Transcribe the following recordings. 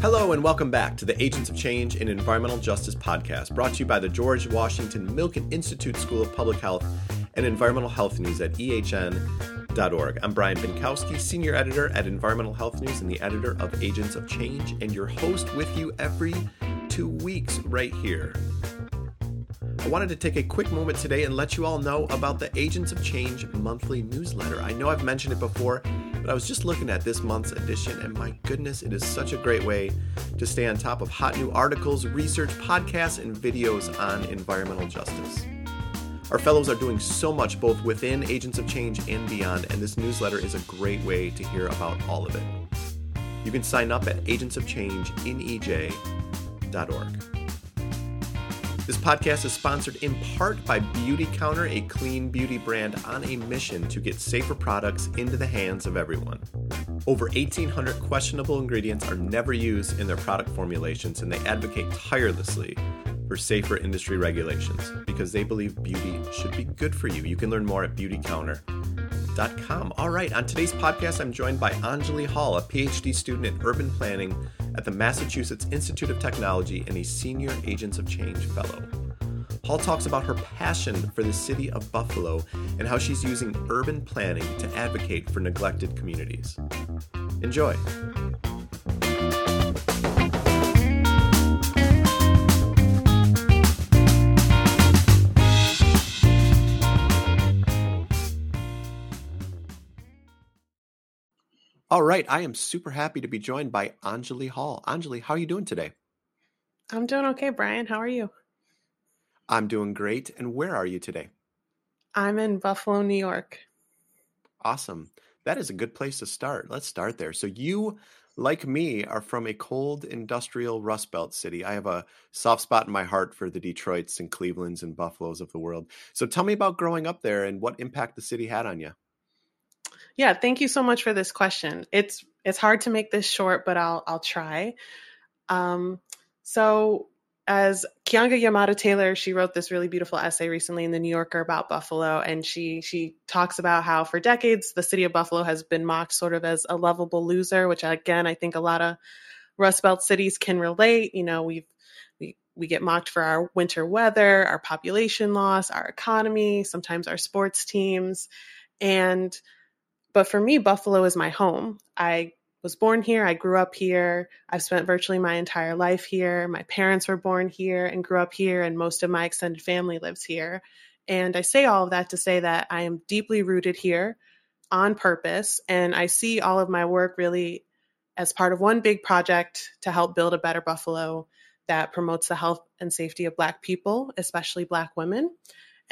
Hello and welcome back to the Agents of Change in Environmental Justice podcast, brought to you by the George Washington Milken Institute School of Public Health and Environmental Health News at ehn.org. I'm Brian Binkowski, Senior Editor at Environmental Health News and the Editor of Agents of Change, and your host with you every 2 weeks right here. I wanted to take a quick moment today and let you all know about the Agents of Change monthly newsletter. I know I've mentioned it before, but I was just looking at this month's edition, and my goodness, it is such a great way to stay on top of hot new articles, research, podcasts, and videos on environmental justice. Our fellows are doing so much both within Agents of Change and beyond, and this newsletter is a great way to hear about all of it. You can sign up at agentsofchangenej.org. This podcast is sponsored in part by Beauty Counter, a clean beauty brand on a mission to get safer products into the hands of everyone. Over 1,800 questionable ingredients are never used in their product formulations, and they advocate tirelessly for safer industry regulations because they believe beauty should be good for you. You can learn more at beautycounter.com. All right, on today's podcast, I'm joined by Anjali Hall, a PhD student in urban planning at the Massachusetts Institute of Technology and a Senior Agents of Change Fellow. Hall talks about her passion for the city of Buffalo and how she's using urban planning to advocate for neglected communities. Enjoy. All right, I am super happy to be joined by Anjali Hall. Anjali, how are you doing today? I'm doing okay, Brian. How are you? I'm doing great. And where are you today? I'm in Buffalo, New York. Awesome. That is a good place to start. Let's start there. So you, like me, are from a cold industrial Rust Belt city. I have a soft spot in my heart for the Detroits and Clevelands and Buffalos of the world. So tell me about growing up there and what impact the city had on you. Yeah, thank you so much for this question. It's hard to make this short, but I'll try. So as Kianga Yamada-Taylor, she wrote this really beautiful essay recently in The New Yorker about Buffalo, and she talks about how for decades the city of Buffalo has been mocked sort of as a lovable loser, which again I think a lot of Rust Belt cities can relate. You know, we get mocked for our winter weather, our population loss, our economy, sometimes our sports teams, But for me, Buffalo is my home. I was born here. I grew up here. I've spent virtually my entire life here. My parents were born here and grew up here, and most of my extended family lives here. And I say all of that to say that I am deeply rooted here on purpose, and I see all of my work really as part of one big project to help build a better Buffalo that promotes the health and safety of Black people, especially Black women.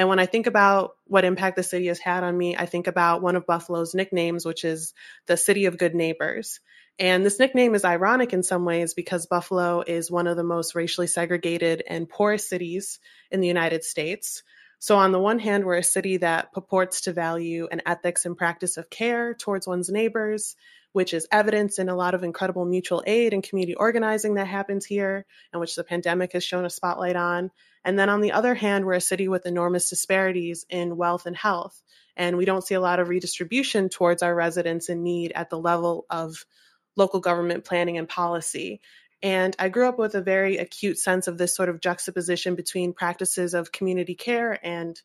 And when I think about what impact the city has had on me, I think about one of Buffalo's nicknames, which is the City of Good Neighbors. And this nickname is ironic in some ways because Buffalo is one of the most racially segregated and poor cities in the United States. So on the one hand, we're a city that purports to value an ethics and practice of care towards one's neighbors, which is evidenced in a lot of incredible mutual aid and community organizing that happens here, and which the pandemic has shown a spotlight on. And then on the other hand, we're a city with enormous disparities in wealth and health, and we don't see a lot of redistribution towards our residents in need at the level of local government planning and policy. And I grew up with a very acute sense of this sort of juxtaposition between practices of community care and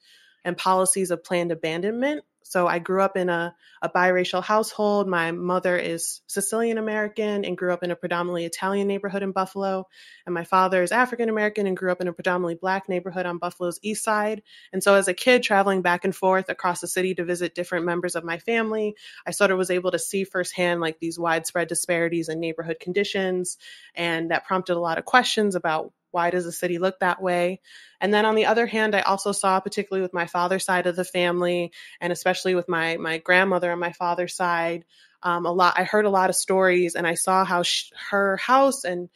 policies of planned abandonment. So I grew up in a biracial household. My mother is Sicilian American and grew up in a predominantly Italian neighborhood in Buffalo. And my father is African American and grew up in a predominantly Black neighborhood on Buffalo's east side. And so as a kid traveling back and forth across the city to visit different members of my family, I sort of was able to see firsthand like these widespread disparities in neighborhood conditions. And that prompted a lot of questions about why does the city look that way? And then on the other hand, I also saw, particularly with my father's side of the family, and especially with my grandmother on my father's side, I heard a lot of stories, and I saw how her house and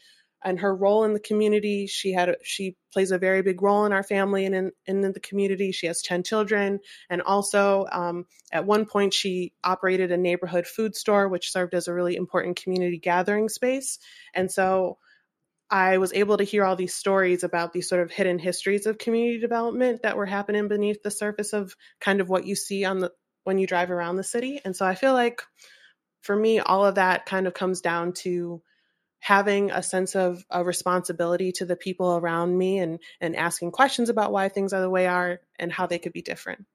her role in the community. She plays a very big role in our family and in the community. She has 10 children. And also at one point she operated a neighborhood food store, which served as a really important community gathering space. And so I was able to hear all these stories about these sort of hidden histories of community development that were happening beneath the surface of kind of what you see when you drive around the city. And so I feel like for me, all of that kind of comes down to having a sense of a responsibility to the people around me and asking questions about why things are the way are and how they could be different.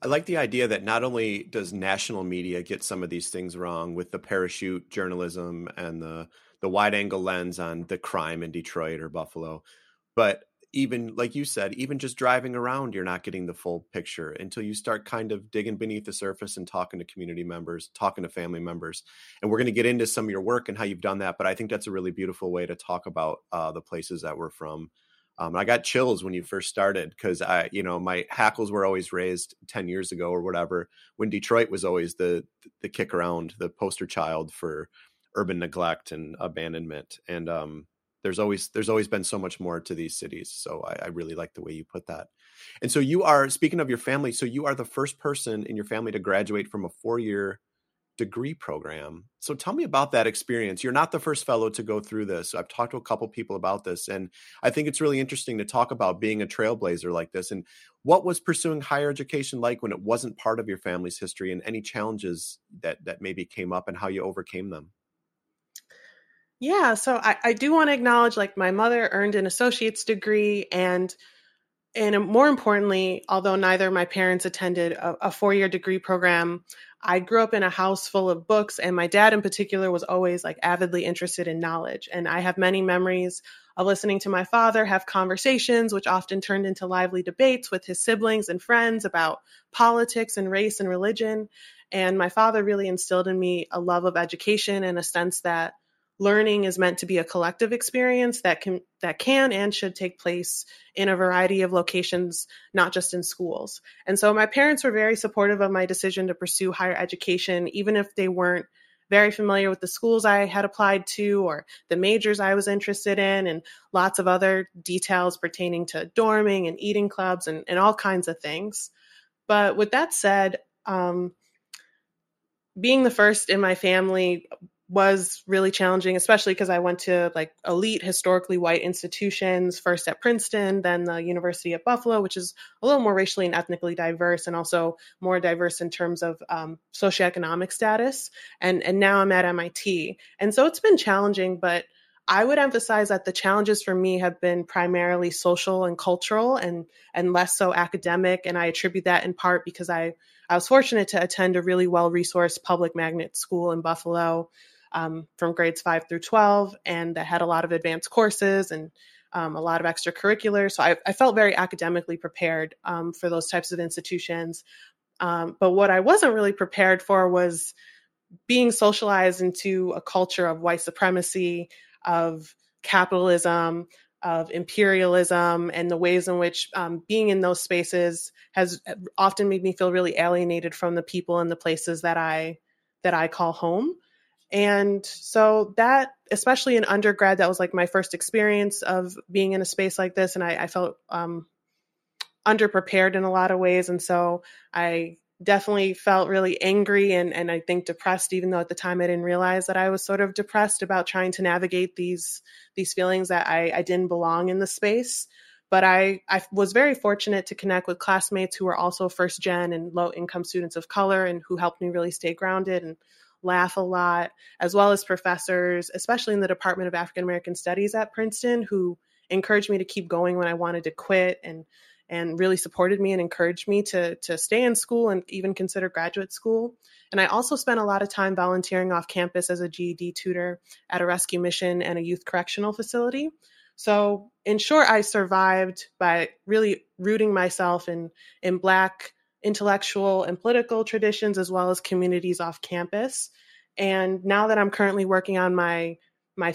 I like the idea that not only does national media get some of these things wrong with the parachute journalism and the wide angle lens on the crime in Detroit or Buffalo, but even like you said, even just driving around, you're not getting the full picture until you start kind of digging beneath the surface and talking to community members, talking to family members. And we're going to get into some of your work and how you've done that. But I think that's a really beautiful way to talk about the places that we're from. I got chills when you first started because my hackles were always raised 10 years ago or whatever, when Detroit was always the kick around, the poster child for urban neglect and abandonment. And there's always been so much more to these cities. So I really like the way you put that. And so you are, speaking of your family, so you are the first person in your family to graduate from a 4-year degree program. So tell me about that experience. You're not the first fellow to go through this. I've talked to a couple people about this, and I think it's really interesting to talk about being a trailblazer like this. And what was pursuing higher education like when it wasn't part of your family's history, and any challenges that maybe came up and how you overcame them? Yeah, so I do want to acknowledge, like, my mother earned an associate's degree, and more importantly, although neither of my parents attended a 4-year degree program, I grew up in a house full of books, and my dad in particular was always like avidly interested in knowledge. And I have many memories of listening to my father have conversations, which often turned into lively debates with his siblings and friends about politics and race and religion. And my father really instilled in me a love of education and a sense that learning is meant to be a collective experience that can and should take place in a variety of locations, not just in schools. And so my parents were very supportive of my decision to pursue higher education, even if they weren't very familiar with the schools I had applied to or the majors I was interested in, and lots of other details pertaining to dorming and eating clubs and all kinds of things. But with that said, being the first in my family was really challenging, especially because I went to like elite historically white institutions, first at Princeton, then the University at Buffalo, which is a little more racially and ethnically diverse and also more diverse in terms of socioeconomic status. And now I'm at MIT. And so it's been challenging, but I would emphasize that the challenges for me have been primarily social and cultural and less so academic. And I attribute that in part because I was fortunate to attend a really well-resourced public magnet school in Buffalo, from grades 5 through 12, and that had a lot of advanced courses and a lot of extracurriculars. So I felt very academically prepared for those types of institutions. But what I wasn't really prepared for was being socialized into a culture of white supremacy, of capitalism, of imperialism, and the ways in which being in those spaces has often made me feel really alienated from the people and the places that I call home. And so that, especially in undergrad, that was like my first experience of being in a space like this. And I felt underprepared in a lot of ways. And so I definitely felt really angry and I think depressed, even though at the time I didn't realize that I was sort of depressed about trying to navigate these feelings that I didn't belong in the space. But I was very fortunate to connect with classmates who were also first gen and low income students of color, and who helped me really stay grounded and laugh a lot, as well as professors, especially in the Department of African American Studies at Princeton, who encouraged me to keep going when I wanted to quit, and really supported me and encouraged me to stay in school and even consider graduate school. And I also spent a lot of time volunteering off campus as a GED tutor at a rescue mission and a youth correctional facility. So in short, I survived by really rooting myself in Black intellectual and political traditions, as well as communities off campus. And now that I'm currently working on my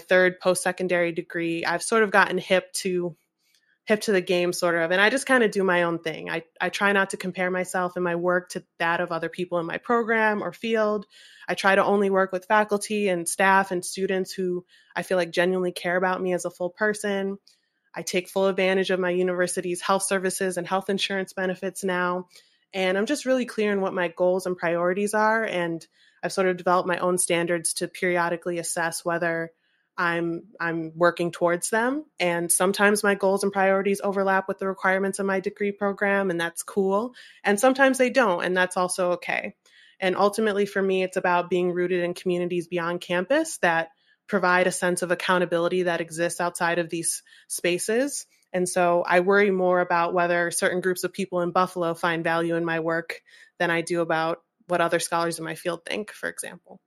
third post-secondary degree, I've sort of gotten hip to the game, sort of. And I just kind of do my own thing. I try not to compare myself and my work to that of other people in my program or field. I try to only work with faculty and staff and students who I feel like genuinely care about me as a full person. I take full advantage of my university's health services and health insurance benefits now. And I'm just really clear on what my goals and priorities are. And I've sort of developed my own standards to periodically assess whether I'm working towards them. And sometimes my goals and priorities overlap with the requirements of my degree program, and that's cool. And sometimes they don't, and that's also okay. And ultimately for me, it's about being rooted in communities beyond campus that provide a sense of accountability that exists outside of these spaces. And so I worry more about whether certain groups of people in Buffalo find value in my work than I do about what other scholars in my field think, for example.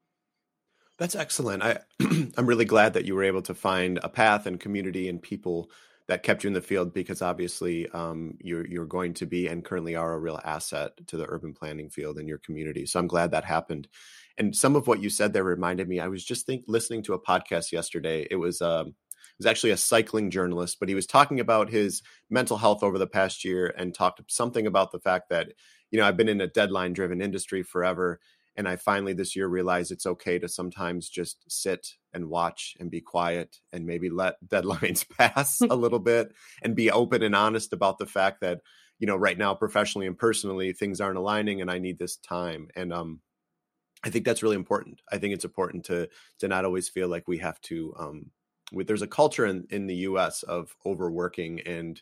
That's excellent. I'm really glad that you were able to find a path and community and people that kept you in the field, because obviously you're going to be and currently are a real asset to the urban planning field in your community. So I'm glad that happened. And some of what you said there reminded me, I was just listening to a podcast yesterday. It was actually a cycling journalist, but he was talking about his mental health over the past year and talked something about the fact that, you know, I've been in a deadline driven industry forever. And I finally this year realized it's okay to sometimes just sit and watch and be quiet and maybe let deadlines pass a little bit and be open and honest about the fact that, you know, right now, professionally and personally, things aren't aligning and I need this time. And I think that's really important. I think it's important to not always feel like we have to, there's a culture in the US of overworking and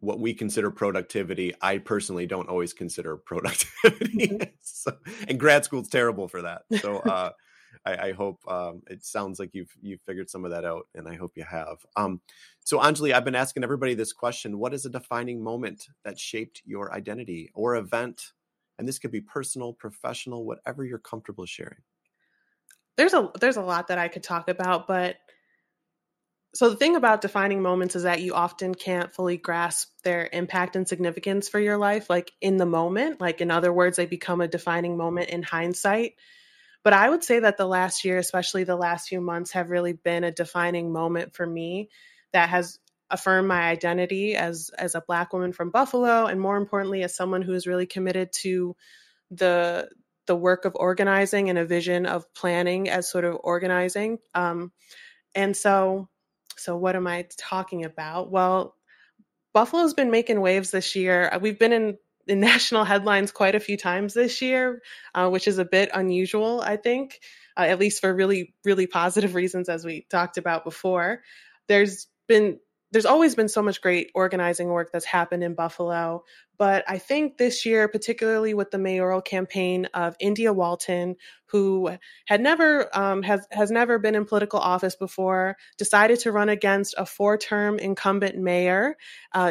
what we consider productivity, I personally don't always consider productivity. And grad school's terrible for that. So I hope it sounds like you've figured some of that out, and I hope you have. So Anjali, I've been asking everybody this question. What is a defining moment that shaped your identity or event? And this could be personal, professional, whatever you're comfortable sharing. There's a lot that I could talk about, but so the thing about defining moments is that you often can't fully grasp their impact and significance for your life, like in the moment, like in other words, they become a defining moment in hindsight. But I would say that the last year, especially the last few months, have really been a defining moment for me that has affirmed my identity as a Black woman from Buffalo, and more importantly, as someone who is really committed to the work of organizing and a vision of planning as sort of organizing. So what am I talking about? Well, Buffalo's been making waves this year. We've been in national headlines quite a few times this year, which is a bit unusual, I think, at least for really, really positive reasons, as we talked about before. There's always been so much great organizing work that's happened in Buffalo, but I think this year, particularly with the mayoral campaign of India Walton, who had never has never been in political office before, decided to run against a 4-term incumbent mayor,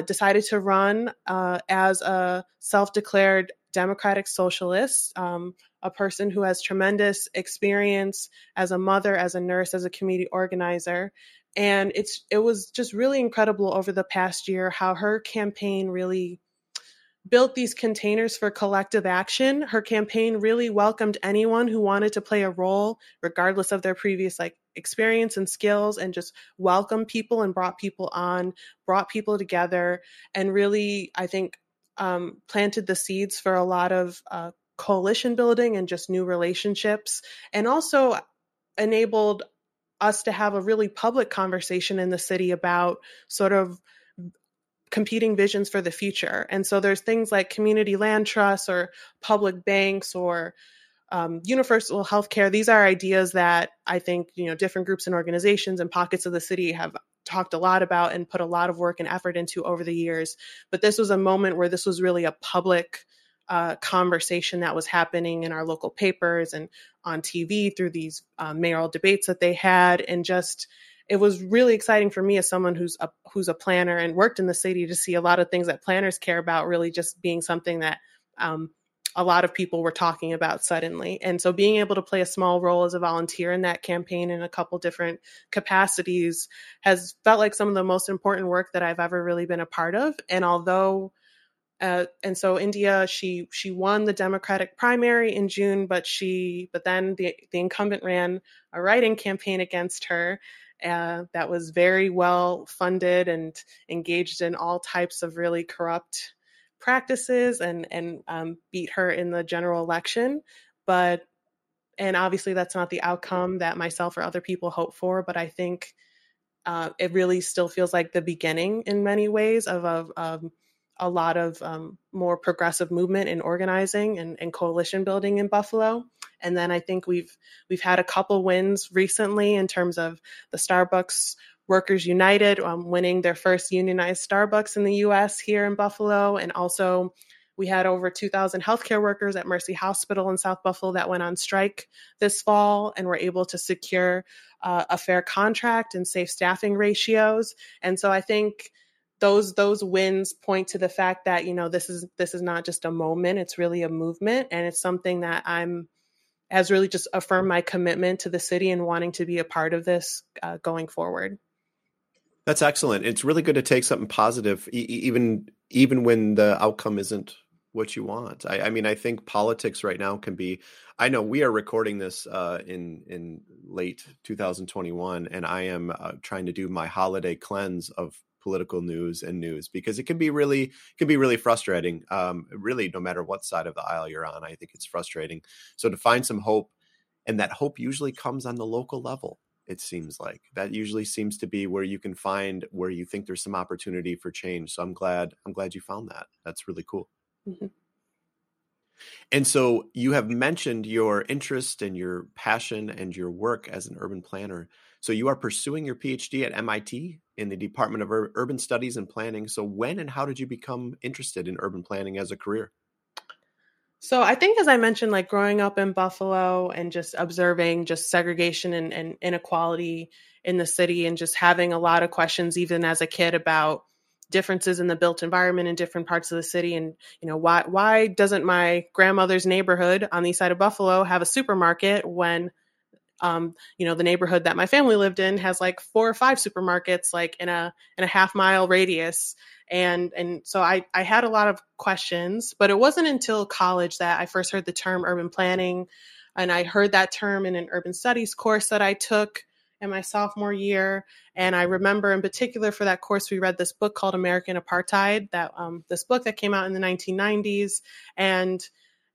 decided to run as a self-declared democratic socialist, a person who has tremendous experience as a mother, as a nurse, as a community organizer. And it was just really incredible over the past year how her campaign really built these containers for collective action. Her campaign really welcomed anyone who wanted to play a role, regardless of their previous experience and skills, and just welcomed people and brought people on, brought people together, and really, I think, planted the seeds for a lot of coalition building and just new relationships, and also enabled us to have a really public conversation in the city about sort of competing visions for the future. And so there's things like community land trusts or public banks or universal healthcare. These are ideas that I think, you know, different groups and organizations and pockets of the city have talked a lot about and put a lot of work and effort into over the years. But this was a moment where this was really a public conversation that was happening in our local papers and on TV through these mayoral debates that they had. And just, it was really exciting for me as someone who's a planner and worked in the city to see a lot of things that planners care about really just being something that a lot of people were talking about suddenly. And so being able to play a small role as a volunteer in that campaign in a couple different capacities has felt like some of the most important work that I've ever really been a part of. And so India, she won the Democratic primary in June, but then the incumbent ran a write-in campaign against her that was very well funded and engaged in all types of really corrupt practices and beat her in the general election. And obviously that's not the outcome that myself or other people hope for, but I think it really still feels like the beginning in many ways of a lot of more progressive movement in organizing and coalition building in Buffalo. And then I think we've had a couple wins recently in terms of the Starbucks Workers United winning their first unionized Starbucks in the U.S. here in Buffalo, and also We had over 2,000 healthcare workers at Mercy Hospital in South Buffalo that went on strike this fall and were able to secure a fair contract and safe staffing ratios. And so I think those wins point to the fact that, you know, this is not just a moment, it's really a movement. And it's something that has really just affirmed my commitment to the city and wanting to be a part of this going forward. That's excellent. It's really good to take something positive, even when the outcome isn't what you want. I mean, I think politics right now can be, I know we are recording this in late 2021, and I am trying to do my holiday cleanse of political news and news, because it can be really frustrating. Really, no matter what side of the aisle you're on, I think it's frustrating. So to find some hope, and that hope usually comes on the local level. It seems like that usually seems to be where you can find, where you think there's some opportunity for change. So I'm glad you found that. That's really cool. Mm-hmm. And so you have mentioned your interest and your passion and your work as an urban planner. So you are pursuing your PhD at MIT in the Department of Urban Studies and Planning. So when and how did you become interested in urban planning as a career? So I think, as I mentioned, like growing up in Buffalo and just observing just segregation and inequality in the city, and just having a lot of questions, even as a kid, about differences in the built environment in different parts of the city. And, you know, why doesn't my grandmother's neighborhood on the east side of Buffalo have a supermarket when, you know, the neighborhood that my family lived in has like 4 or 5 supermarkets, like in a half-mile radius. And so I had a lot of questions, but it wasn't until college that I first heard the term urban planning. And I heard that term in an urban studies course that I took in my sophomore year. And I remember in particular for that course, we read this book called American Apartheid, this book that came out in the 1990s. And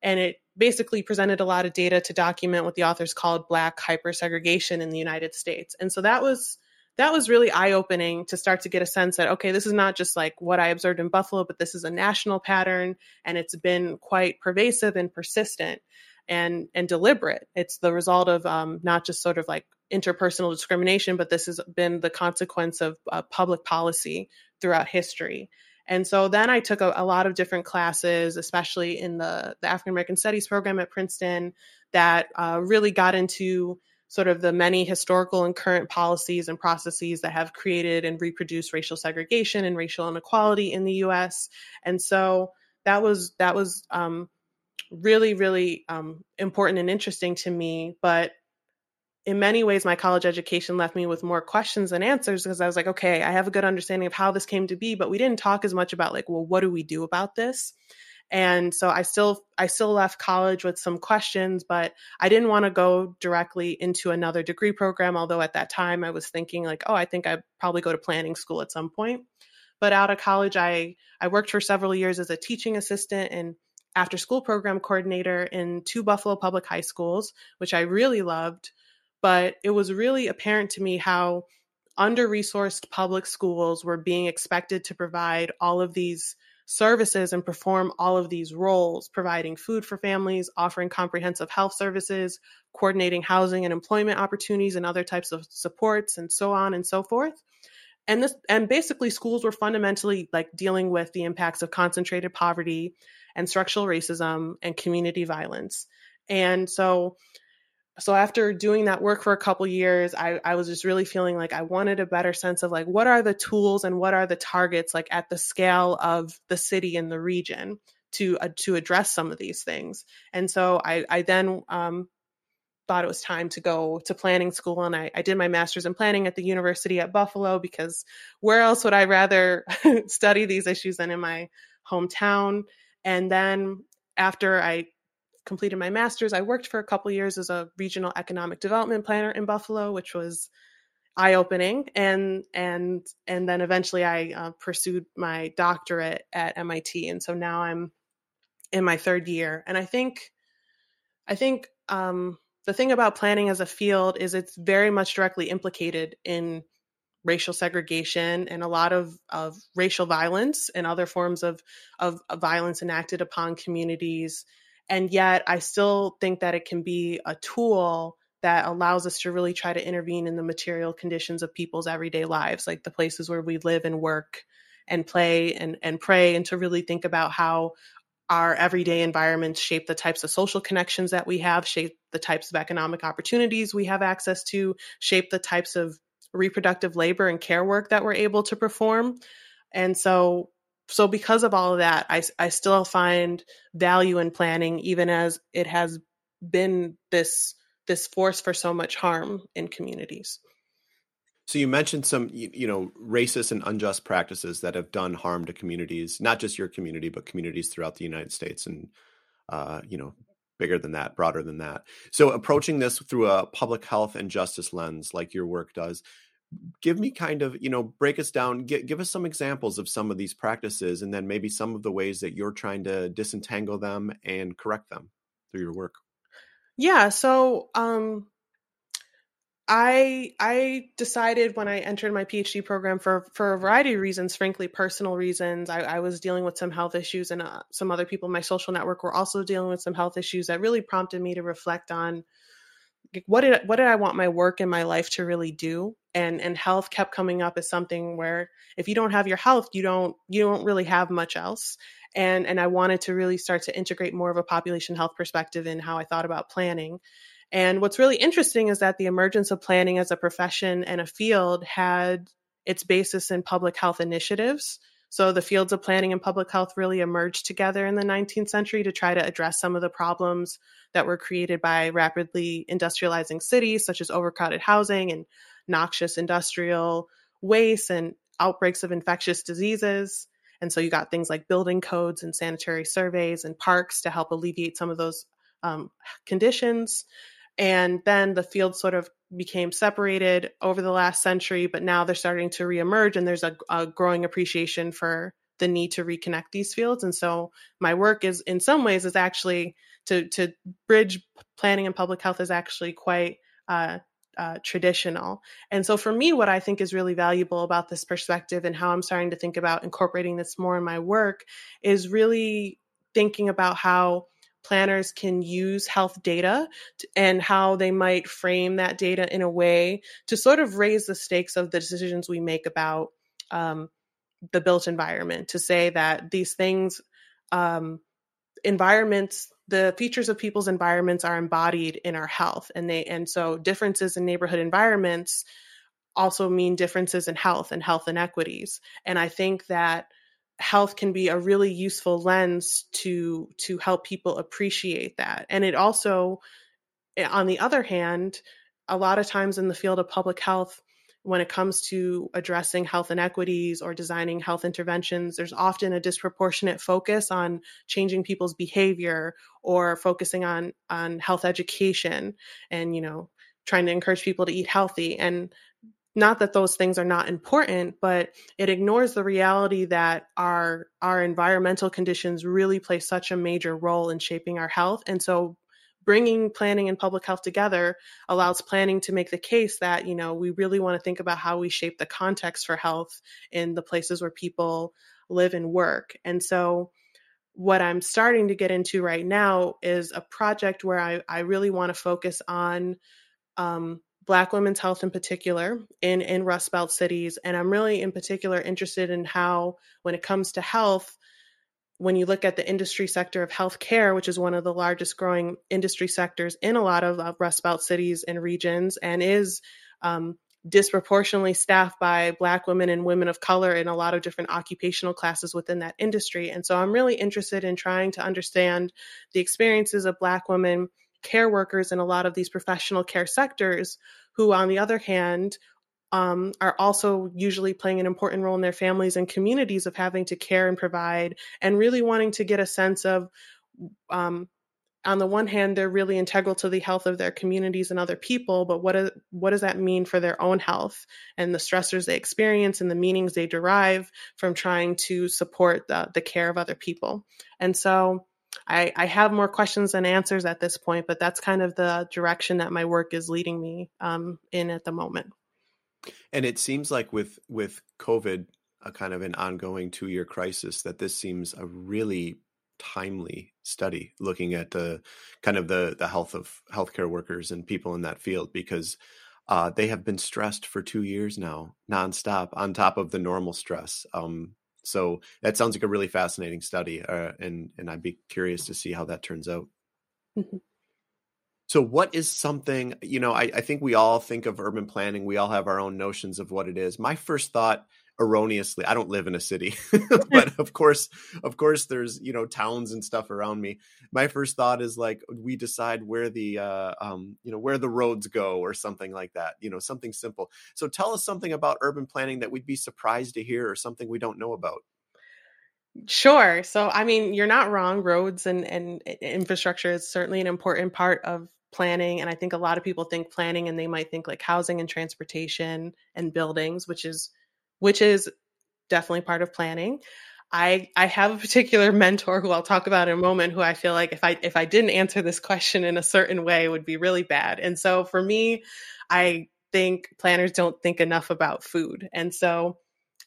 it basically presented a lot of data to document what the authors called Black hypersegregation in the United States. And so that was really eye-opening to start to get a sense that, okay, this is not just like what I observed in Buffalo, but this is a national pattern, and it's been quite pervasive and persistent and deliberate. It's the result of not just sort of like interpersonal discrimination, but this has been the consequence of public policy throughout history. And so then I took a lot of different classes, especially in the African-American Studies program at Princeton, that really got into sort of the many historical and current policies and processes that have created and reproduced racial segregation and racial inequality in the U.S. And so that was really, really important and interesting to me. But in many ways, my college education left me with more questions than answers, because I was like, okay, I have a good understanding of how this came to be, but we didn't talk as much about like, well, what do we do about this? And so I still left college with some questions, but I didn't want to go directly into another degree program. Although at that time I was thinking like, oh, I think I'd probably go to planning school at some point. But out of college, I worked for several years as a teaching assistant and after school program coordinator in 2 Buffalo public high schools, which I really loved. But it was really apparent to me how under-resourced public schools were being expected to provide all of these services and perform all of these roles, providing food for families, offering comprehensive health services, coordinating housing and employment opportunities and other types of supports, and so on and so forth. And basically schools were fundamentally like dealing with the impacts of concentrated poverty and structural racism and community violence. And so after doing that work for a couple years, I was just really feeling like I wanted a better sense of like, what are the tools and what are the targets like at the scale of the city and the region to address some of these things. And so I then thought it was time to go to planning school. And I did my master's in planning at the University at Buffalo, because where else would I rather study these issues than in my hometown? And then after I completed my master's, I worked for a couple years as a regional economic development planner in Buffalo, which was eye-opening. And then eventually I pursued my doctorate at MIT. And so now I'm in my 3rd year. And I think the thing about planning as a field is it's very much directly implicated in racial segregation and a lot of racial violence and other forms of violence enacted upon communities. And yet I still think that it can be a tool that allows us to really try to intervene in the material conditions of people's everyday lives, like the places where we live and work and play and pray, and to really think about how our everyday environments shape the types of social connections that we have, shape the types of economic opportunities we have access to, shape the types of reproductive labor and care work that we're able to perform. And so because of all of that, I still find value in planning, even as it has been this force for so much harm in communities. So you mentioned some, racist and unjust practices that have done harm to communities, not just your community, but communities throughout the United States and, bigger than that, broader than that. So approaching this through a public health and justice lens, like your work does, give me kind of, break us down, give us some examples of some of these practices, and then maybe some of the ways that you're trying to disentangle them and correct them through your work. Yeah. So, I decided when I entered my PhD program for a variety of reasons, frankly, personal reasons. I was dealing with some health issues, and some other people in my social network were also dealing with some health issues that really prompted me to reflect on what did I want my work and my life to really do? And health kept coming up as something where if you don't have your health, you don't really have much else. And I wanted to really start to integrate more of a population health perspective in how I thought about planning. And what's really interesting is that the emergence of planning as a profession and a field had its basis in public health initiatives. So the fields of planning and public health really emerged together in the 19th century to try to address some of the problems that were created by rapidly industrializing cities, such as overcrowded housing and noxious industrial waste and outbreaks of infectious diseases. And so you got things like building codes and sanitary surveys and parks to help alleviate some of those conditions. And then the field sort of became separated over the last century, but now they're starting to reemerge, and there's a growing appreciation for the need to reconnect these fields. And so my work is, in some ways, is actually to bridge planning and public health is actually quite traditional. And so for me, what I think is really valuable about this perspective and how I'm starting to think about incorporating this more in my work is really thinking about how planners can use health data and how they might frame that data in a way to sort of raise the stakes of the decisions we make about the built environment, to say that these things, environments, the features of people's environments are embodied in our health. And so differences in neighborhood environments also mean differences in health and health inequities. And I think that health can be a really useful lens to help people appreciate that. And it also, on the other hand, a lot of times in the field of public health, when it comes to addressing health inequities or designing health interventions, there's often a disproportionate focus on changing people's behavior or focusing on health education and, trying to encourage people to eat healthy. And not that those things are not important, but it ignores the reality that our environmental conditions really play such a major role in shaping our health. And so bringing planning and public health together allows planning to make the case that, we really want to think about how we shape the context for health in the places where people live and work. And so what I'm starting to get into right now is a project where I really want to focus on Black women's health in particular in Rust Belt cities. And I'm really in particular interested in how, when it comes to health, when you look at the industry sector of healthcare, which is one of the largest growing industry sectors in a lot of Rust Belt cities and regions, and is disproportionately staffed by Black women and women of color in a lot of different occupational classes within that industry. And so I'm really interested in trying to understand the experiences of Black women care workers in a lot of these professional care sectors who, on the other hand, are also usually playing an important role in their families and communities of having to care and provide, and really wanting to get a sense of, on the one hand, they're really integral to the health of their communities and other people, but what does that mean for their own health and the stressors they experience and the meanings they derive from trying to support the care of other people? And so I have more questions than answers at this point, but that's kind of the direction that my work is leading me in at the moment. And it seems like with COVID, a kind of an ongoing 2-year crisis, that this seems a really timely study looking at the kind of the health of healthcare workers and people in that field, because they have been stressed for 2 years now, nonstop, on top of the normal stress. So that sounds like a really fascinating study, and I'd be curious to see how that turns out. Mm-hmm. So what is something, you know, I think we all think of urban planning. We all have our own notions of what it is. My first thought, erroneously, I don't live in a city, but of course there's, you know, towns and stuff around me. My first thought is like, we decide where the, you know, where the roads go or something like that, you know, something simple. So tell us something about urban planning that we'd be surprised to hear or something we don't know about. Sure. So, I mean, you're not wrong. Roads and infrastructure is certainly an important part of planning. And I think a lot of people think planning and they might think like housing and transportation and buildings, which is definitely part of planning. I have a particular mentor who I'll talk about in a moment, who I feel like if I didn't answer this question in a certain way, it would be really bad. And so for me, I think planners don't think enough about food. And so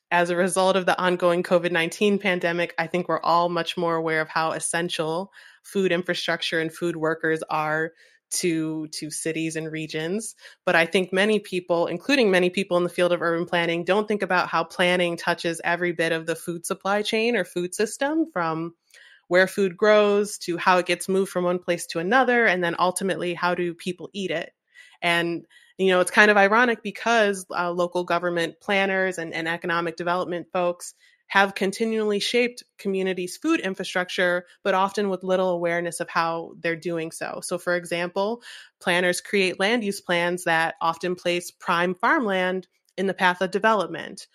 as a result of the ongoing COVID-19 pandemic, I think we're all much more aware of how essential food infrastructure and food workers are to cities and regions. But I think many people, including many people in the field of urban planning, don't think about how planning touches every bit of the food supply chain or food system, from where food grows to how it gets moved from one place to another, and then ultimately, how do people eat it? And, you know, it's kind of ironic because local government planners and economic development folks have continually shaped communities' food infrastructure, but often with little awareness of how they're doing so. So for example, planners create land use plans that often place prime farmland in the path of development.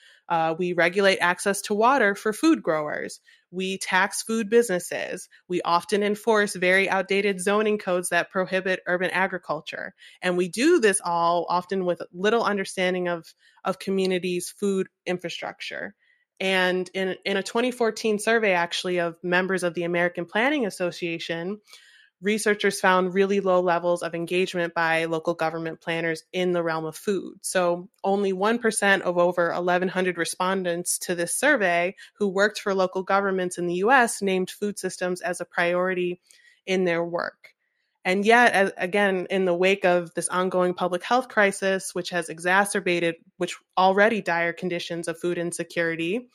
We regulate access to water for food growers. We tax food businesses. We often enforce very outdated zoning codes that prohibit urban agriculture. And we do this all often with little understanding of communities' food infrastructure. And in a 2014 survey, actually, of members of the American Planning Association, researchers found really low levels of engagement by local government planners in the realm of food. So only 1% of over 1,100 respondents to this survey who worked for local governments in the U.S. named food systems as a priority in their work. And yet, again, in the wake of this ongoing public health crisis, which has exacerbated already dire conditions of food insecurity,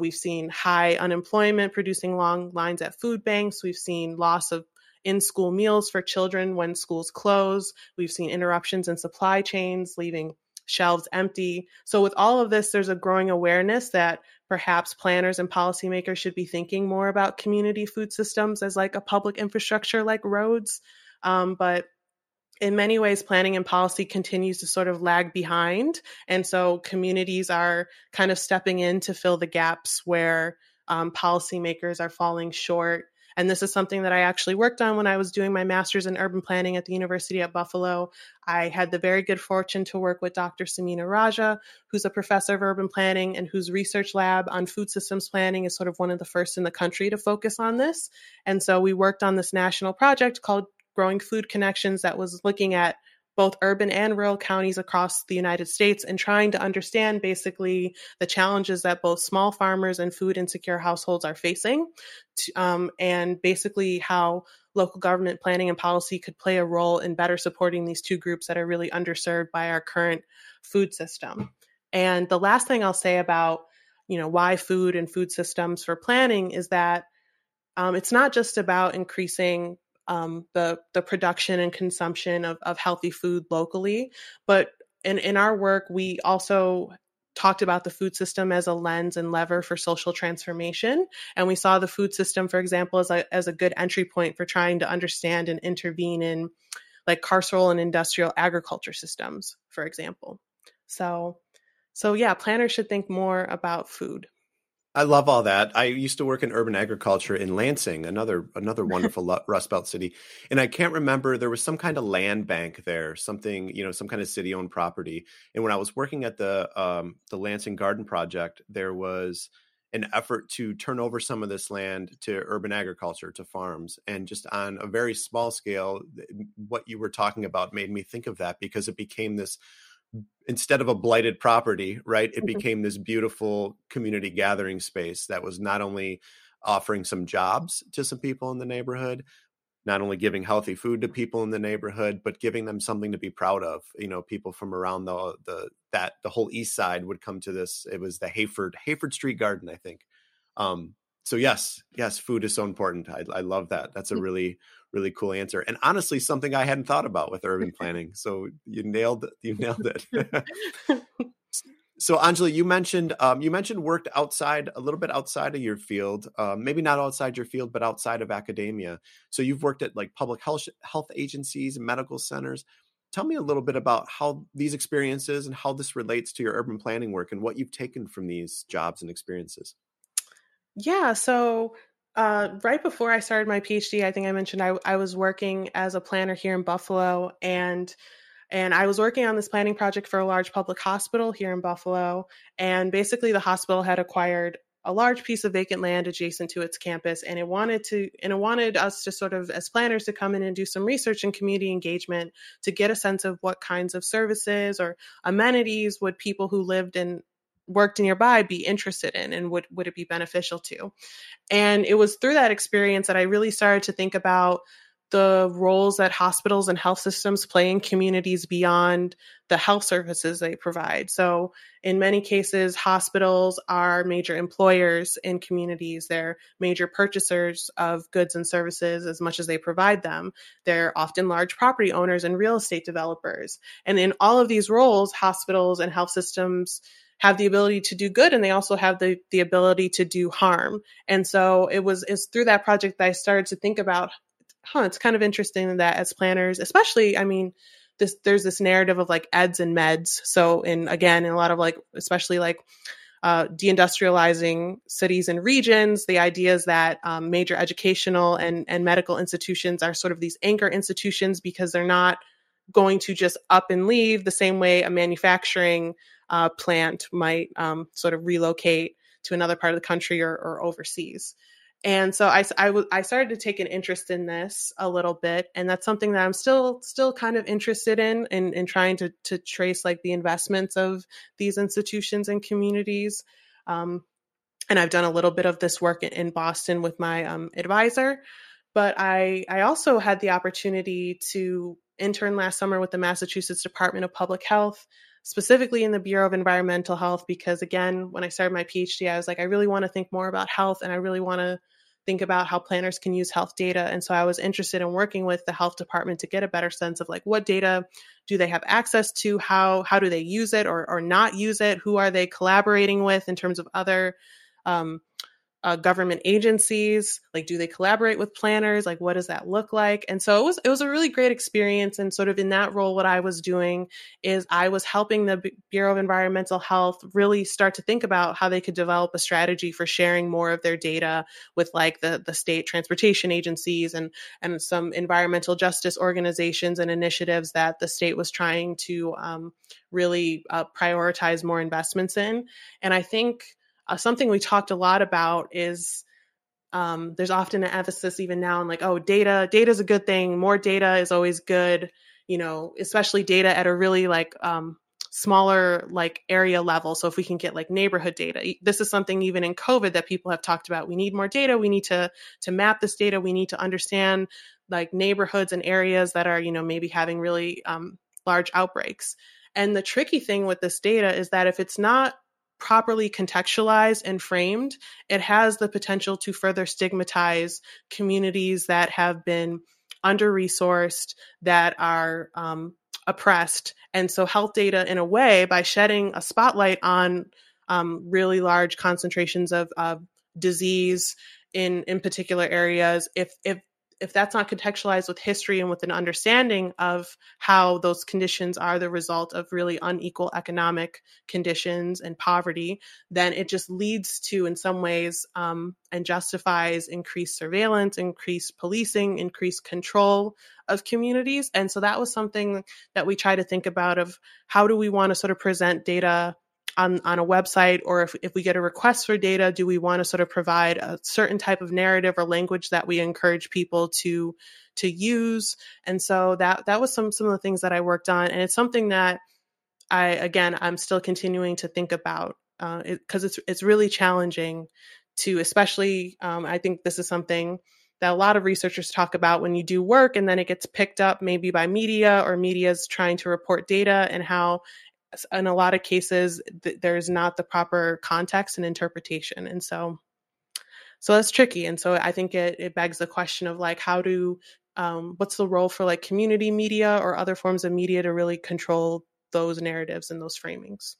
we've seen high unemployment producing long lines at food banks. We've seen loss of in-school meals for children when schools close. We've seen interruptions in supply chains, leaving shelves empty. So with all of this, there's a growing awareness that perhaps planners and policymakers should be thinking more about community food systems as like a public infrastructure like roads. But in many ways, planning and policy continues to sort of lag behind. And so communities are kind of stepping in to fill the gaps where policymakers are falling short. And this is something that I actually worked on when I was doing my master's in urban planning at the University at Buffalo. I had the very good fortune to work with Dr. Samina Raja, who's a professor of urban planning and whose research lab on food systems planning is sort of one of the first in the country to focus on this. And so we worked on this national project called Growing Food Connections that was looking at both urban and rural counties across the United States and trying to understand basically the challenges that both small farmers and food insecure households are facing, and basically how local government planning and policy could play a role in better supporting these two groups that are really underserved by our current food system. And the last thing I'll say about, you know, why food and food systems for planning is that it's not just about increasing the production and consumption of healthy food locally. But in our work, we also talked about the food system as a lens and lever for social transformation. And we saw the food system, for example, as a good entry point for trying to understand and intervene in like carceral and industrial agriculture systems, for example. So yeah, planners should think more about food. I love all that. I used to work in urban agriculture in Lansing, another wonderful Rust Belt city. And I can't remember, there was some kind of land bank there, something, you know, some kind of city-owned property. And when I was working at the Lansing Garden Project, there was an effort to turn over some of this land to urban agriculture, to farms. And just on a very small scale, what you were talking about made me think of that, because it became this, instead of a blighted property, right, it became this beautiful community gathering space that was not only offering some jobs to some people in the neighborhood, not only giving healthy food to people in the neighborhood, but giving them something to be proud of. You know, people from around the whole East Side would come to this. It was the Hayford Street Garden, I think. So yes, food is so important. I love that. That's a really, really cool answer. And honestly, something I hadn't thought about with urban planning. So you nailed it. So Anjali, you mentioned worked a little bit outside of your field, maybe not outside your field, but outside of academia. So you've worked at like public health agencies, medical centers. Tell me a little bit about how these experiences and how this relates to your urban planning work and what you've taken from these jobs and experiences. Yeah. So right before I started my PhD, I think I mentioned I was working as a planner here in Buffalo, and I was working on this planning project for a large public hospital here in Buffalo. And basically the hospital had acquired a large piece of vacant land adjacent to its campus. And it wanted us to sort of, as planners, to come in and do some research and community engagement to get a sense of what kinds of services or amenities would people who lived in worked nearby be interested in, and would it be beneficial to? And it was through that experience that I really started to think about the roles that hospitals and health systems play in communities beyond the health services they provide. So in many cases, hospitals are major employers in communities. They're major purchasers of goods and services as much as they provide them. They're often large property owners and real estate developers. And in all of these roles, hospitals and health systems have the ability to do good, and they also have the ability to do harm. And so it's through that project that I started to think about, it's kind of interesting that as planners, especially, I mean, there's this narrative of like eds and meds. So in a lot of like, especially like deindustrializing cities and regions, the idea is that major educational and medical institutions are sort of these anchor institutions because they're not going to just up and leave the same way a manufacturing plant might sort of relocate to another part of the country or overseas. And so I started to take an interest in this a little bit. And that's something that I'm still kind of interested in trying to trace like the investments of these institutions and communities. And I've done a little bit of this work in Boston with my advisor. But I also had the opportunity to intern last summer with the Massachusetts Department of Public Health, specifically in the Bureau of Environmental Health, because again, when I started my PhD, I was like, I really want to think more about health, and I really want to think about how planners can use health data. And so I was interested in working with the health department to get a better sense of like, what data do they have access to? How do they use it or not use it? Who are they collaborating with in terms of other government agencies? Like, do they collaborate with planners? Like, what does that look like? And so it was a really great experience. And sort of in that role, what I was doing is I was helping the Bureau of Environmental Health really start to think about how they could develop a strategy for sharing more of their data with like the state transportation agencies and some environmental justice organizations and initiatives that the state was trying to really prioritize more investments in. And I think something we talked a lot about is there's often an emphasis even now on like, oh, data is a good thing. More data is always good, you know, especially data at a really like smaller like area level. So if we can get like neighborhood data, this is something even in COVID that people have talked about. We need more data. We need to map this data. We need to understand like neighborhoods and areas that are, you know, maybe having really large outbreaks. And the tricky thing with this data is that if it's not properly contextualized and framed, it has the potential to further stigmatize communities that have been under-resourced, that are oppressed. And so health data, in a way, by shedding a spotlight on really large concentrations of disease in particular areas, if that's not contextualized with history and with an understanding of how those conditions are the result of really unequal economic conditions and poverty, then it just leads to, in some ways, and justifies increased surveillance, increased policing, increased control of communities. And so that was something that we try to think about of how do we want to sort of present data on a website, or if we get a request for data, do we want to sort of provide a certain type of narrative or language that we encourage people to use? And so that was some of the things that I worked on. And it's something that I'm still continuing to think about because it's really challenging to, especially, I think this is something that a lot of researchers talk about when you do work and then it gets picked up maybe by media or media's trying to report data, and how in a lot of cases there's not the proper context and interpretation. And so that's tricky. And so I think it begs the question of like, how do, what's the role for like community media or other forms of media to really control those narratives and those framings?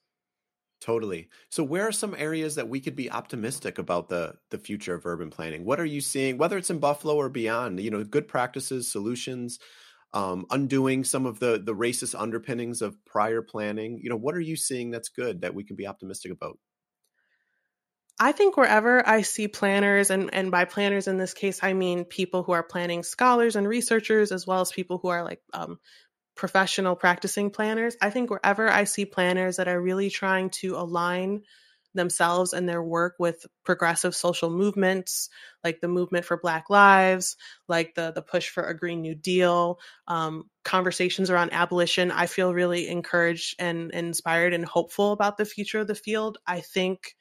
Totally. So where are some areas that we could be optimistic about the future of urban planning? What are you seeing, whether it's in Buffalo or beyond, you know, good practices, solutions, undoing some of the racist underpinnings of prior planning? You know, what are you seeing that's good that we can be optimistic about? I think wherever I see planners, and by planners in this case, I mean people who are planning scholars and researchers, as well as people who are like professional practicing planners. I think wherever I see planners that are really trying to align themselves and their work with progressive social movements, like the movement for Black Lives, like the push for a Green New Deal, conversations around abolition, I feel really encouraged and inspired and hopeful about the future of the field. I think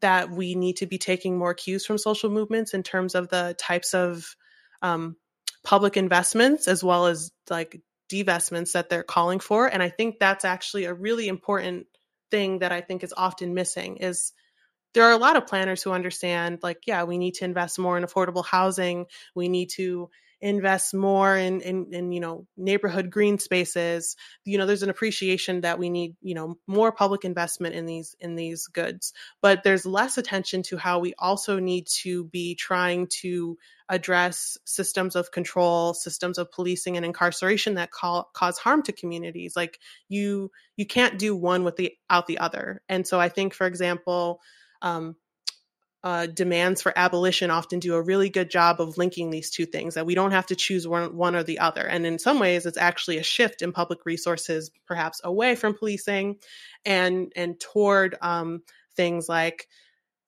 that we need to be taking more cues from social movements in terms of the types of public investments as well as like divestments that they're calling for. And I think that's actually a really important thing that I think is often missing is there are a lot of planners who understand like, yeah, we need to invest more in affordable housing. We need to invest more in you know, neighborhood green spaces. You know, there's an appreciation that we need, you know, more public investment in these goods, but there's less attention to how we also need to be trying to address systems of control, systems of policing and incarceration that cause harm to communities. Like you can't do one without the other. And so I think, for example, demands for abolition often do a really good job of linking these two things, that we don't have to choose one or the other. And in some ways, it's actually a shift in public resources, perhaps away from policing and toward things like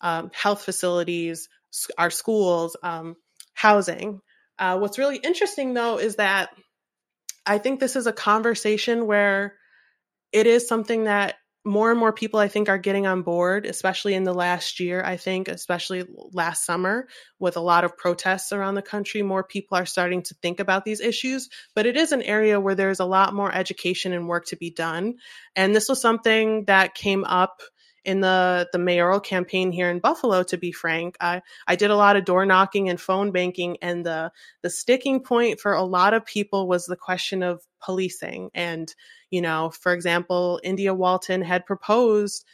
health facilities, our schools, housing. What's really interesting, though, is that I think this is a conversation where it is something that more and more people, I think, are getting on board, especially in the last year, I think, especially last summer, with a lot of protests around the country, more people are starting to think about these issues. But it is an area where there's a lot more education and work to be done. And this was something that came up in the mayoral campaign here in Buffalo, to be frank. I did a lot of door knocking and phone banking, and the sticking point for a lot of people was the question of policing. And, you know, for example, India Walton had proposed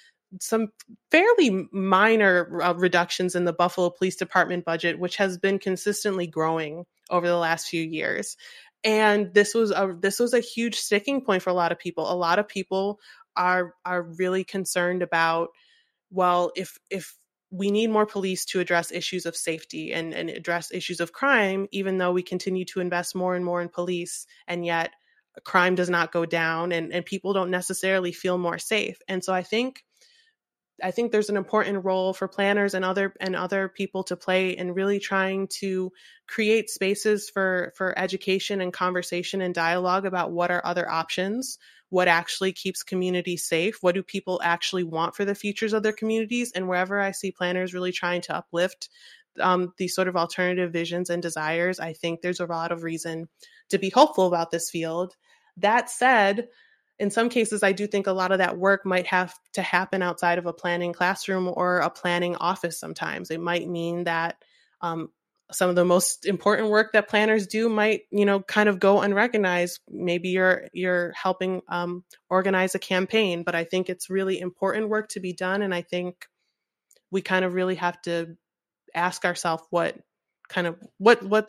some fairly minor reductions in the Buffalo Police Department budget, which has been consistently growing over the last few years. And this was a huge sticking point for a lot of people. A lot of people are really concerned about, well, if we need more police to address issues of safety and address issues of crime, even though we continue to invest more and more in police, and yet crime does not go down and people don't necessarily feel more safe. And so I think there's an important role for planners and other people to play in really trying to create spaces for education and conversation and dialogue about what are other options, what actually keeps communities safe, what do people actually want for the futures of their communities. And wherever I see planners really trying to uplift these sort of alternative visions and desires, I think there's a lot of reason to be hopeful about this field. That said, in some cases, I do think a lot of that work might have to happen outside of a planning classroom or a planning office sometimes. It might mean that some of the most important work that planners do might, you know, kind of go unrecognized. Maybe you're helping organize a campaign, but I think it's really important work to be done. And I think we kind of really have to ask ourselves what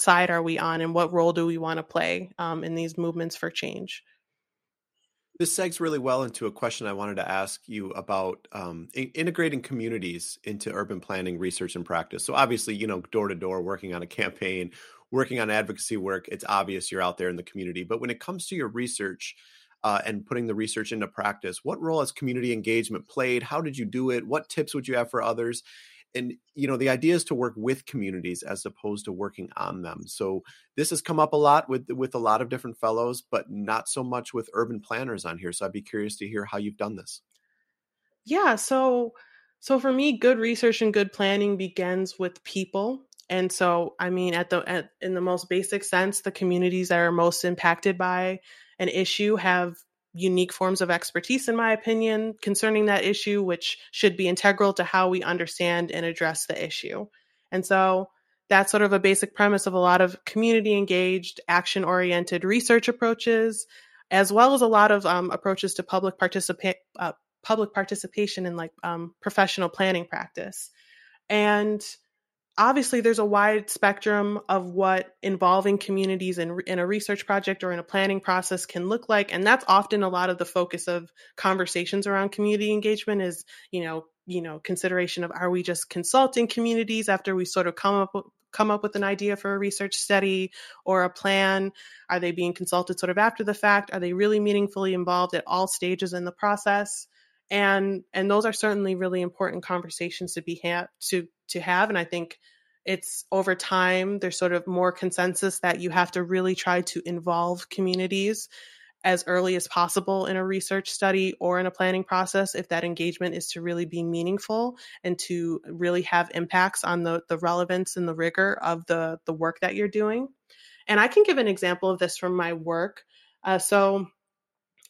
side are we on and what role do we want to play in these movements for change? This segs really well into a question I wanted to ask you about integrating communities into urban planning research and practice. So obviously, you know, door to door, working on a campaign, working on advocacy work, it's obvious you're out there in the community. But when it comes to your research and putting the research into practice, what role has community engagement played? How did you do it? What tips would you have for others? And, you know, the idea is to work with communities as opposed to working on them. So this has come up a lot with a lot of different fellows, but not so much with urban planners on here. So I'd be curious to hear how you've done this. Yeah. So for me, good research and good planning begins with people. And so, I mean, in the most basic sense, the communities that are most impacted by an issue have unique forms of expertise, in my opinion, concerning that issue, which should be integral to how we understand and address the issue. And so that's sort of a basic premise of a lot of community engaged, action-oriented research approaches, as well as a lot of approaches to public participation in professional planning practice. And obviously, there's a wide spectrum of what involving communities in a research project or in a planning process can look like. And that's often a lot of the focus of conversations around community engagement is, consideration of, are we just consulting communities after we sort of come up with an idea for a research study or a plan? Are they being consulted sort of after the fact? Are they really meaningfully involved at all stages in the process? And those are certainly really important conversations to have. And I think it's over time, there's sort of more consensus that you have to really try to involve communities as early as possible in a research study or in a planning process if that engagement is to really be meaningful and to really have impacts on the relevance and the rigor of the work that you're doing. And I can give an example of this from my work. So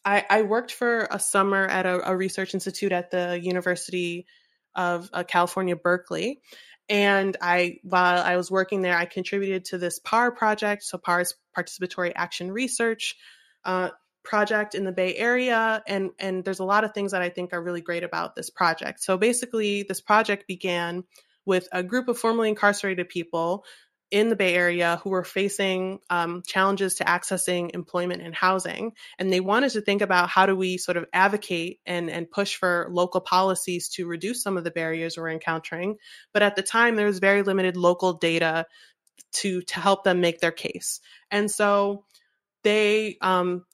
I worked for a summer at a research institute at the University of California, Berkeley. And while I was working there, I contributed to this PAR project. So PAR is Participatory Action Research project in the Bay Area. And there's a lot of things that I think are really great about this project. So basically, this project began with a group of formerly incarcerated people in the Bay Area who were facing challenges to accessing employment and housing. And they wanted to think about how do we sort of advocate and push for local policies to reduce some of the barriers we're encountering. But at the time, there was very limited local data to help them make their case. And so they,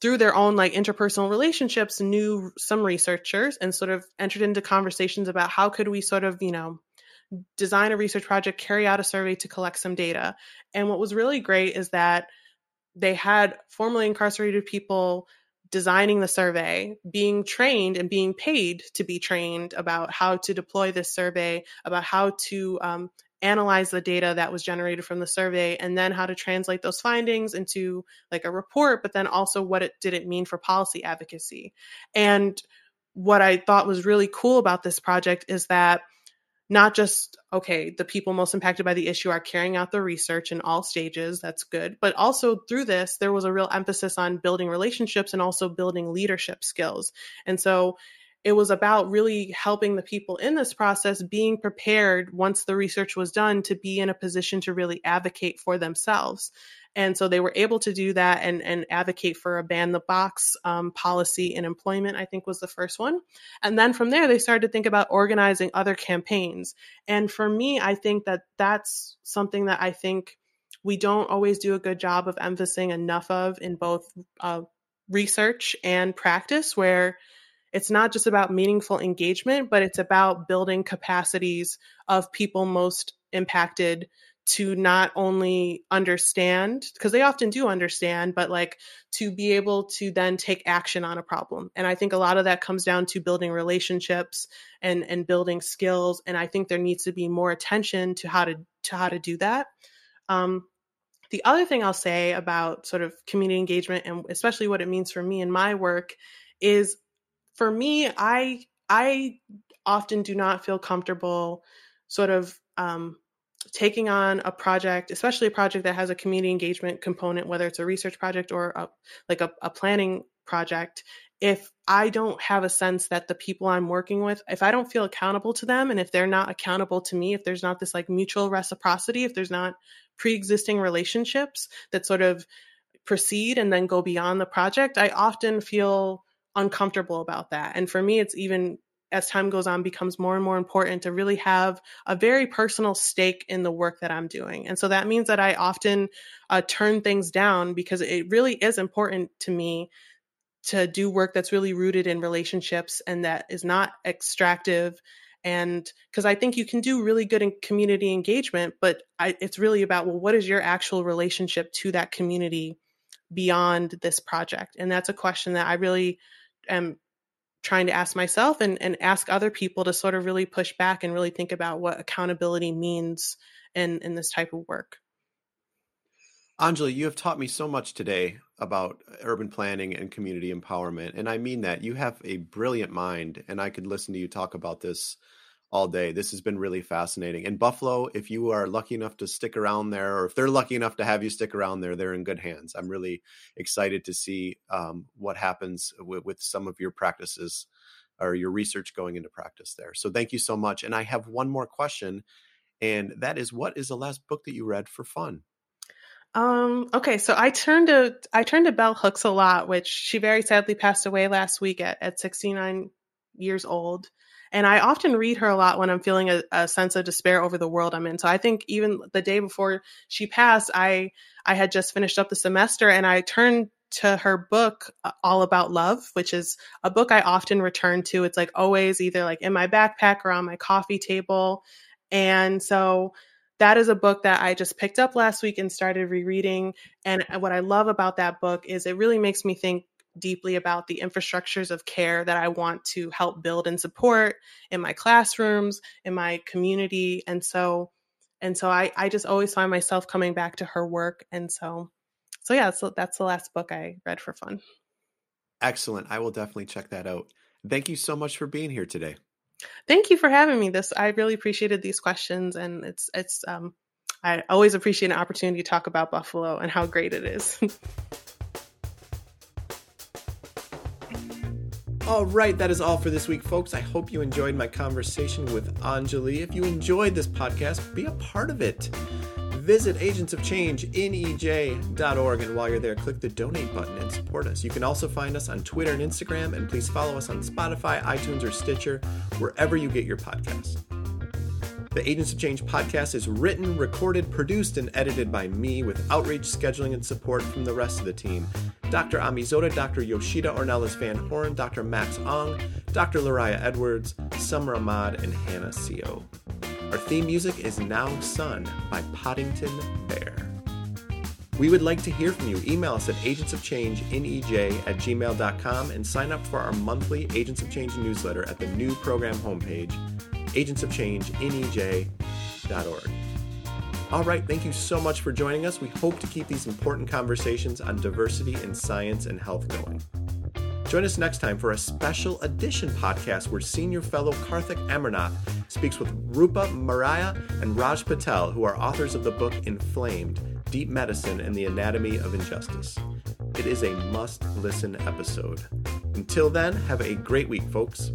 through their own interpersonal relationships, knew some researchers and sort of entered into conversations about how could we sort of, design a research project, carry out a survey to collect some data. And what was really great is that they had formerly incarcerated people designing the survey, being trained and being paid to be trained about how to deploy this survey, about how to analyze the data that was generated from the survey, and then how to translate those findings into a report, but then also what it mean for policy advocacy. And what I thought was really cool about this project is that not just, okay, the people most impacted by the issue are carrying out the research in all stages, that's good, but also through this, there was a real emphasis on building relationships and also building leadership skills. And so it was about really helping the people in this process being prepared once the research was done to be in a position to really advocate for themselves. And so they were able to do that and advocate for a ban-the-box policy in employment, I think was the first one. And then from there, they started to think about organizing other campaigns. And for me, I think that that's something that I think we don't always do a good job of emphasizing enough of in both research and practice, where it's not just about meaningful engagement, but it's about building capacities of people most impacted to not only understand, because they often do understand, but to be able to then take action on a problem. And I think a lot of that comes down to building relationships and building skills. And I think there needs to be more attention to how to do that. The other thing I'll say about sort of community engagement, and especially what it means for me in my work, is for me, I often do not feel comfortable sort of taking on a project, especially a project that has a community engagement component, whether it's a research project or a planning project, if I don't have a sense that the people I'm working with, if I don't feel accountable to them, and if they're not accountable to me, if there's not this mutual reciprocity, if there's not pre-existing relationships that sort of proceed and then go beyond the project, I often feel uncomfortable about that. And for me, it's even as time goes on becomes more and more important to really have a very personal stake in the work that I'm doing. And so that means that I often turn things down because it really is important to me to do work that's really rooted in relationships and that is not extractive. And because I think you can do really good in community engagement, but it's really about, well, what is your actual relationship to that community beyond this project? And that's a question that I really am trying to ask myself and ask other people to sort of really push back and really think about what accountability means in this type of work. Anjali, you have taught me so much today about urban planning and community empowerment. And I mean that. You have a brilliant mind, and I could listen to you talk about this all day. This has been really fascinating. And Buffalo, if you are lucky enough to stick around there, or if they're lucky enough to have you stick around there, they're in good hands. I'm really excited to see what happens with some of your practices or your research going into practice there. So thank you so much. And I have one more question, and that is, what is the last book that you read for fun? Okay, so I turned to Bell Hooks a lot, which she very sadly passed away last week at 69 years old. And I often read her a lot when I'm feeling a sense of despair over the world I'm in. So I think even the day before she passed, I had just finished up the semester, and I turned to her book, All About Love, which is a book I often return to. It's like always either like in my backpack or on my coffee table. And so that is a book that I just picked up last week and started rereading. And what I love about that book is it really makes me think deeply about the infrastructures of care that I want to help build and support in my classrooms, in my community. And so I just always find myself coming back to her work. And so yeah, so that's the last book I read for fun. Excellent. I will definitely check that out. Thank you so much for being here today. Thank you for having me. I really appreciated these questions, and it's I always appreciate an opportunity to talk about Buffalo and how great it is. All right, that is all for this week, folks. I hope you enjoyed my conversation with Anjali. If you enjoyed this podcast, be a part of it. Visit Agents of Change, NEJ.org, and while you're there, click the donate button and support us. You can also find us on Twitter and Instagram, and please follow us on Spotify, iTunes, or Stitcher, wherever you get your podcasts. The Agents of Change podcast is written, recorded, produced, and edited by me, with outreach, scheduling, and support from the rest of the team. Dr. Amizoda, Dr. Yoshida Ornelas Van Horn, Dr. Max Ong, Dr. Lariah Edwards, Summer Ahmad, and Hannah Seo. Our theme music is Now Sun by Poddington Bear. We would like to hear from you. Email us at agentsofchangenej@gmail.com and sign up for our monthly Agents of Change newsletter at the new program homepage, agentsofchangenej.org. All right, thank you so much for joining us. We hope to keep these important conversations on diversity in science and health going. Join us next time for a special edition podcast where senior fellow Karthik Amarnath speaks with Rupa Mariah and Raj Patel, who are authors of the book Inflamed: Deep Medicine and the Anatomy of Injustice. It is a must-listen episode. Until then, have a great week, folks.